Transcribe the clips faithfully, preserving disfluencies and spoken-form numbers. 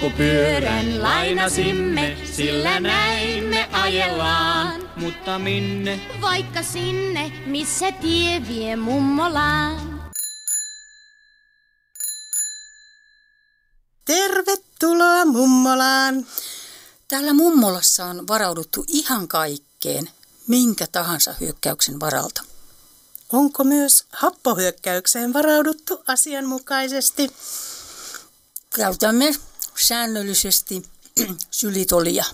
Polkupyörän lainasimme, sillä näin me ajellaan. Mutta minne? Vaikka sinne, missä tie vie mummolaan. Tervetuloa mummolaan! Täällä mummolassa on varauduttu ihan kaikkeen, minkä tahansa hyökkäyksen varalta. Onko myös happohyökkäykseen varauduttu asianmukaisesti? Käytämme säännöllisesti sylitolia.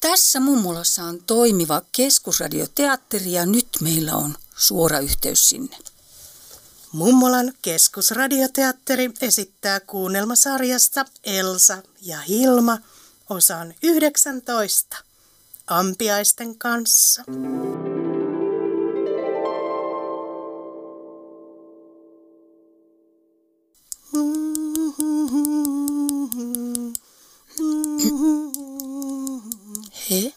Tässä mummolassa on toimiva keskusradioteatteri ja nyt meillä on suora yhteys sinne. Mummolan keskusradioteatteri esittää kuunnelmasarjasta Elsa ja Hilma osan yhdeksäntoista ampiaisten kanssa. He?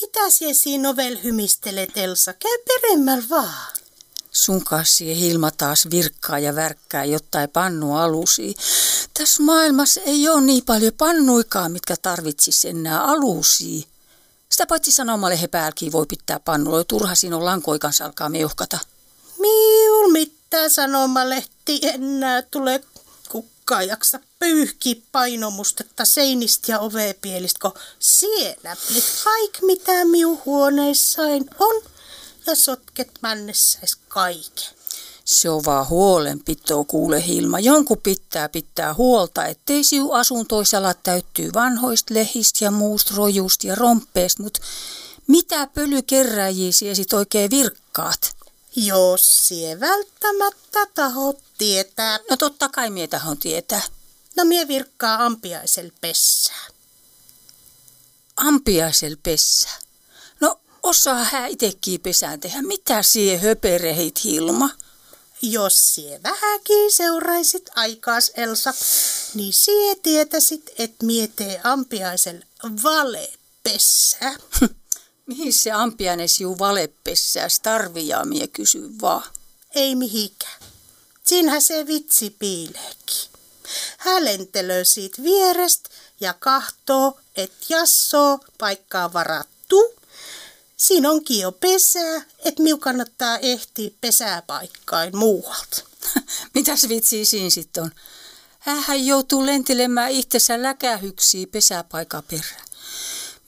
Mitä sie siinä ovel hymistelet, Elsa? Käy peremmällä vaan. Sun kassie Hilma taas virkkaa ja värkkää jotain pannua alusia. Tässä maailmassa ei ole niin paljon pannuikaa, mitkä tarvitsis enää alusia. Sitä paitsi sanomalle he päälkiin voi pitää pannulla. Turha siinä on lankoi kanssa alkaa meuhkata. Miul mitään sanomalehti enää tulee kukaan jaksa pyyhkiä painomustetta seinistä ja ovepielistä, kun siellä nyt kaikki mitä miu huoneissain on ja sotket mennessäis kaiken. Se on vaan huolenpitoa, kuule Hilma. Jonkun pitää pitää huolta, ettei siu asuntoisala täyttyy vanhoista lehistä ja muust rojusta ja rompeista, mut mitä pölykerääjiä sie sit oikein virkkaat? Jos sie välttämättä tahot tietää. No totta kai mie tahon tietää. No mie virkkaa ampiaisel pessää. Ampiaisel pessää? No osaa hää itekii pesään tehdä. Mitä sie höperehit, Hilma? Jos sie vähäkin seuraisit aikaas, Elsa, niin sie tietäsit, et mie tee ampiaisel valepessää. Mihin se ampiainen siu valepessääs tarvii, ja mie kysy vaan. Ei mihinkään. Siinähän se vitsi piileekin. Hän lentelöi siitä vierestä ja kahtoo, et jassoo, paikkaa varattu. Siinä onkin jo pesää, et miu kannattaa ehtiä pesää paikkain muualta. Mitäs vitsiä siinä sitten on? Hänhän joutuu lentelemään itsensä läkähyksiä pesäpaikan perään.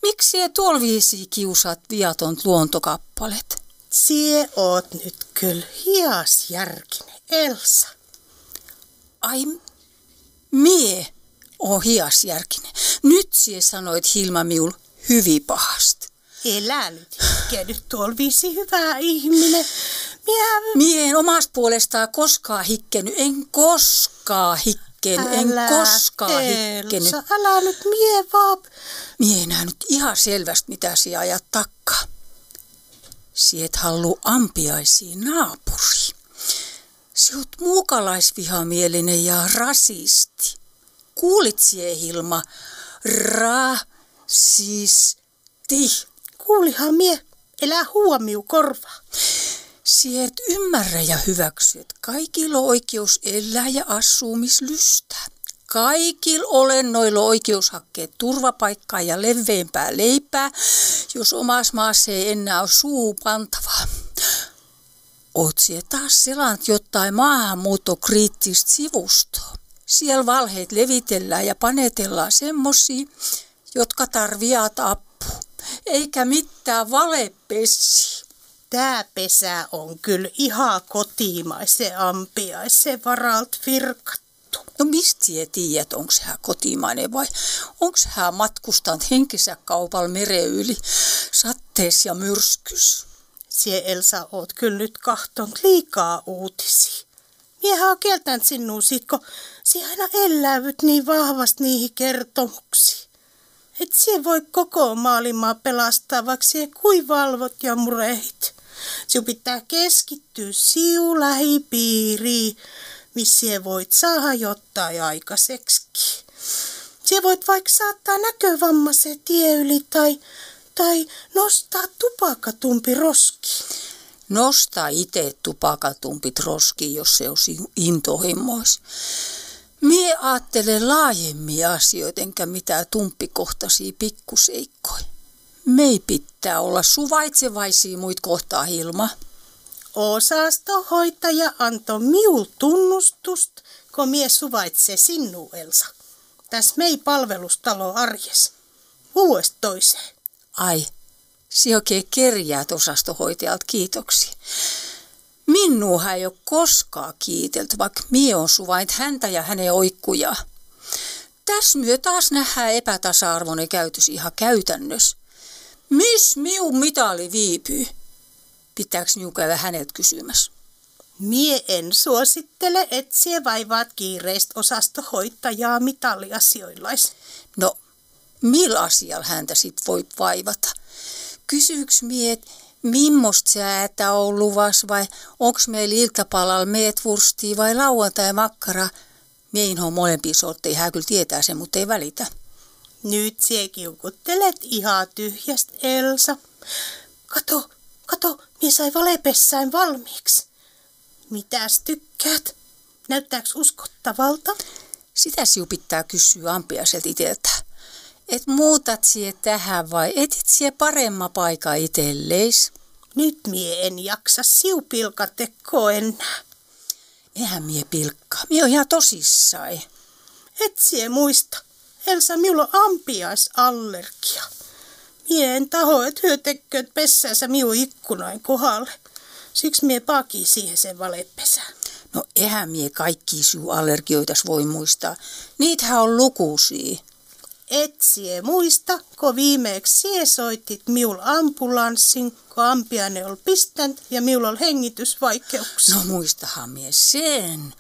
Miksi sie tuol viisi kiusaat viatont luontokappalet? Sie oot nyt kyllä hiasjärkinen, Elsa. Ai, mie oon hiasjärkinen. Nyt sie sanoit Hilma miul hyvi pahasti. Elä nyt hikkenyt tuol viisi, hyvä ihminen. Miehän... Mie en omasta puolestaan koskaan hikkenyt, en koskaan hikkenyt. En älä koskaan hikkenyt. Älä nyt mie vaan. Mie enää nyt ihan selvästi, mitä sie ajat takkaa. Sie et halluu ampiaisia naapuriin. Sie oot muukalaisvihamielinen ja rasisti. Kuulit sie, Hilma? Ra-sis-ti. Kuulihan mie. Elä huomiu korvaa. Sie et ymmärrä ja hyväksy, että kaikilla on oikeus elää ja asua, missä lystää. Kaikilla olennoilla on oikeus hakkea turvapaikkaa ja leveämpää leipää, jos omassa maassa ei enää ole suuhun pantavaa. Oot sie taas selant jotain maahanmuuttokriittistä sivustoa. Siellä valheet levitellään ja panetellaan semmosia, jotka tarviaat apua. Eikä mitään valepessiä. Tää pesä on kyllä ihan kotimaisen ampiaisen varalt virkattu. No mistä sie tiedät, onko sehän kotimainen vai onko sehän matkustanut henkensä kaupalla meren yli sattees ja myrskys? Sie Elsa, oot kyllä nyt kahtonut liikaa uutisia. Miehän on kieltänyt sinua siitä, kun sie aina elläyvyt niin vahvasti niihin kertomuksiin. Et sie voi koko maailmaa pelastaa, vaikka sie kui valvot ja murehit. Sinun pitää keskittyä siu lähipiiriin, missä sie voit saada jotain aikaiseksikin. Sie voit vaikka saattaa näkövammaisen tie yli tai... Tai nostaa tupakatumpi roski. Nostaa itse tupakatumpit roski, jos se on intohimois. Mie aattelen laajemmin asioita, enkä mitään tumppikohtaisia pikkuseikkoja. Me ei pitää olla suvaitsevaisia muit kohtaa, Hilma. Osastohoitaja antoi miul tunnustusta, kun mie suvaitsee sinua, Elsa. Tässä mei palvelustalo arjes. Vuodesta toiseen. Ai, sie oikein kerjäät osastohoitajalta kiitoksia. Minnuuhan ei ole koskaan kiitelty, vaikka mie on suvaint häntä ja hänen oikkujaa. Tässä myö taas nähdään epätasa-arvoinen käytös ihan käytännössä. Miss miun mitali viipyy? Pitääks miu käydä häneltä kysymässä? Mie en suosittele, et sie vaivaat kiireistä osastohoitajaa mitaliasioillais. No. Millä asialla häntä sit voit vaivata? Kysyks mie, et mimmosta säätä on luvas vai onks meillä iltapalalla meetwurstia vai lauantai makkara? Mie inhoon molempia sortteja, hän kyllä tietää sen, mutta ei välitä. Nyt sie kiukuttelet ihan tyhjästä, Elsa. Kato, kato, mie sai valepessään valmiiksi. Mitäs tykkäät? Näyttääks uskottavalta? Sitä siu pitää kysyä ampiaiselta itseltään. Et muutat sie tähän vai etit sie paremma paikka itelleis? Nyt mie en jaksa siupilkatekkoa enää. Eihän mie pilkkaa, mie on ihan tosissaan. Et sie muista. Elsa, minulla on ampiaisallergia. Mie en taho, et hyötekköt pessänsä minun ikkunain kohdalle. Siksi mie paakin siihen sen valepesään. No eihän mie kaikki siuallergioitas voi muistaa. Niithän on lukuisia. Et sie muista, kun viimeeksi sie soitit miul ambulanssin, kun ampiainen oli pistänyt ja miul oli hengitysvaikeuksia. No muistahan mie sen.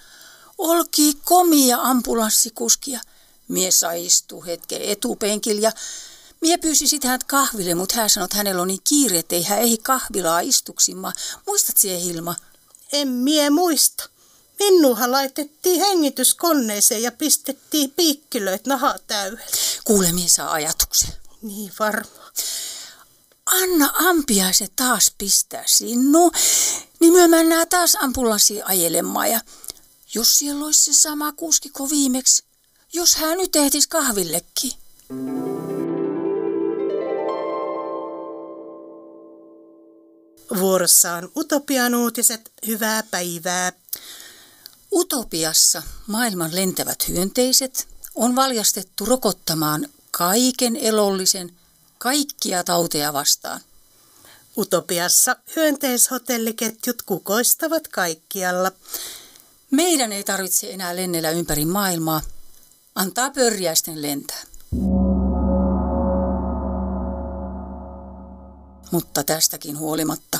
Olki komia ambulanssikuskia. Mie sai istua hetken etupenkillä ja mie pyysi sit hänet kahville, mutta hän sanoi, että hänellä on niin kiire, ettei hän ehdi kahvilaa istuksimaa. Muistat sie, Hilma? En mie muista. Minnuhan laitettiin hengityskoneeseen ja pistettiin piikkilöit naha täyhden. Kuule, mie saa ajatuksen. Niin varmaan. Anna ampiaisen taas pistää sinua, niin myö mennään taas ambulanssiin ajelemaan. Ja jos siellä olisi se sama kuski kuin viimeksi, jos hän nyt ehtisi kahvillekin. Vuorossa on Utopian uutiset. Hyvää päivää. Utopiassa maailman lentävät hyönteiset on valjastettu rokottamaan kaiken elollisen kaikkia tauteja vastaan. Utopiassa hyönteishotelliketjut kukoistavat kaikkialla. Meidän ei tarvitse enää lennellä ympäri maailmaa. Antaa pörjäisten lentää. Mutta tästäkin huolimatta.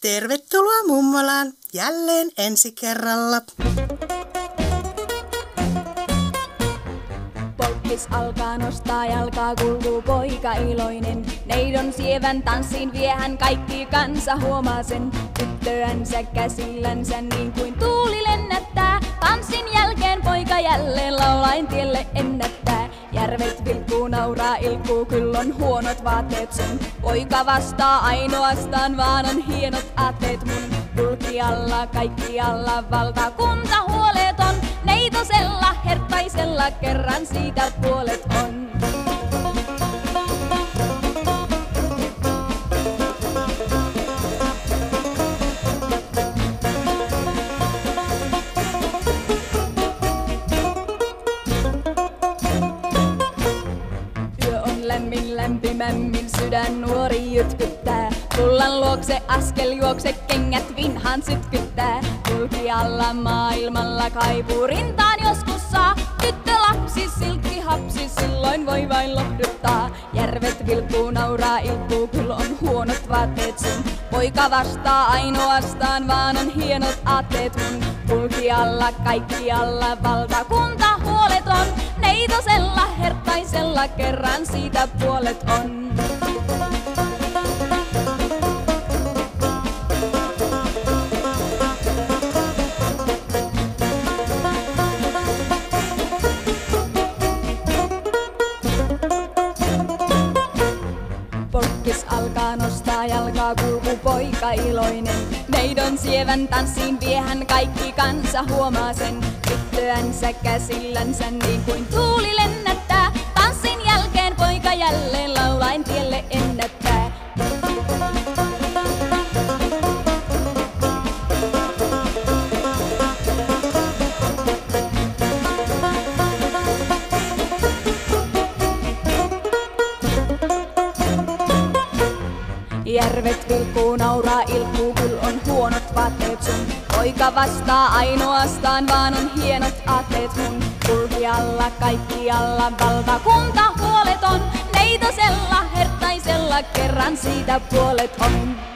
Tervetuloa Mummolaan jälleen ensi kerralla. Polkkis alkaa nostaa jalkaa, kulkuu poika iloinen. Neidon sievän tanssin viehän kaikki kansa huomaa sen. Tyttöänsä käsillänsä niin kuin tuuli lennättää. Tanssin jälkeen poika jälleen laulain tielle ennättää. Järvet vilkkuu, nauraa, ilkkuu, kyllä on huonot vaatteet sun. Poika vastaa ainoastaan, vaan on hienot aatteet mun. kaikkialla, kaikkialla valtakunta huoleton. Neitosella, hertaisella kerran siitä puolet on. Lämpimämmin sydän nuori jytkyttää. Tullan luokse askel juokse, kengät vinhan sytkyttää. Kulkialla maailmalla kaipuu rintaan joskus saa. Tyttö lapsi, silkki hapsi, silloin voi vain lohduttaa. Järvet vilkuu, nauraa, ilkuu, kyl on huonot vaatteet sun. Poika vastaa ainoastaan, vaan on hienot aatteet mun. Kulkialla, kaikkialla, valtakunta huoleton. Neitosella, hertaisella, kerran siitä puolet on. Porkkis alkaa nostaa jalkaa, kulku poika iloinen. Neidon sievän tanssiin viehän, kaikki kansa huomaa sen. Tyttöänsä käsillänsä niin kuin tuuli lennättää. Tanssin jälkeen poika jälleen laulain tielle ennättää. Järvet vilkuu, nauraa, ilkuu, kyl on huonot vaatteet sun. Poika vastaa ainoastaan, vaan on hienot aatteet mun. Kulkialla, kaikkialla, valtakunta huoleton. Neitosella, hertaisella, kerran siitä puolet on.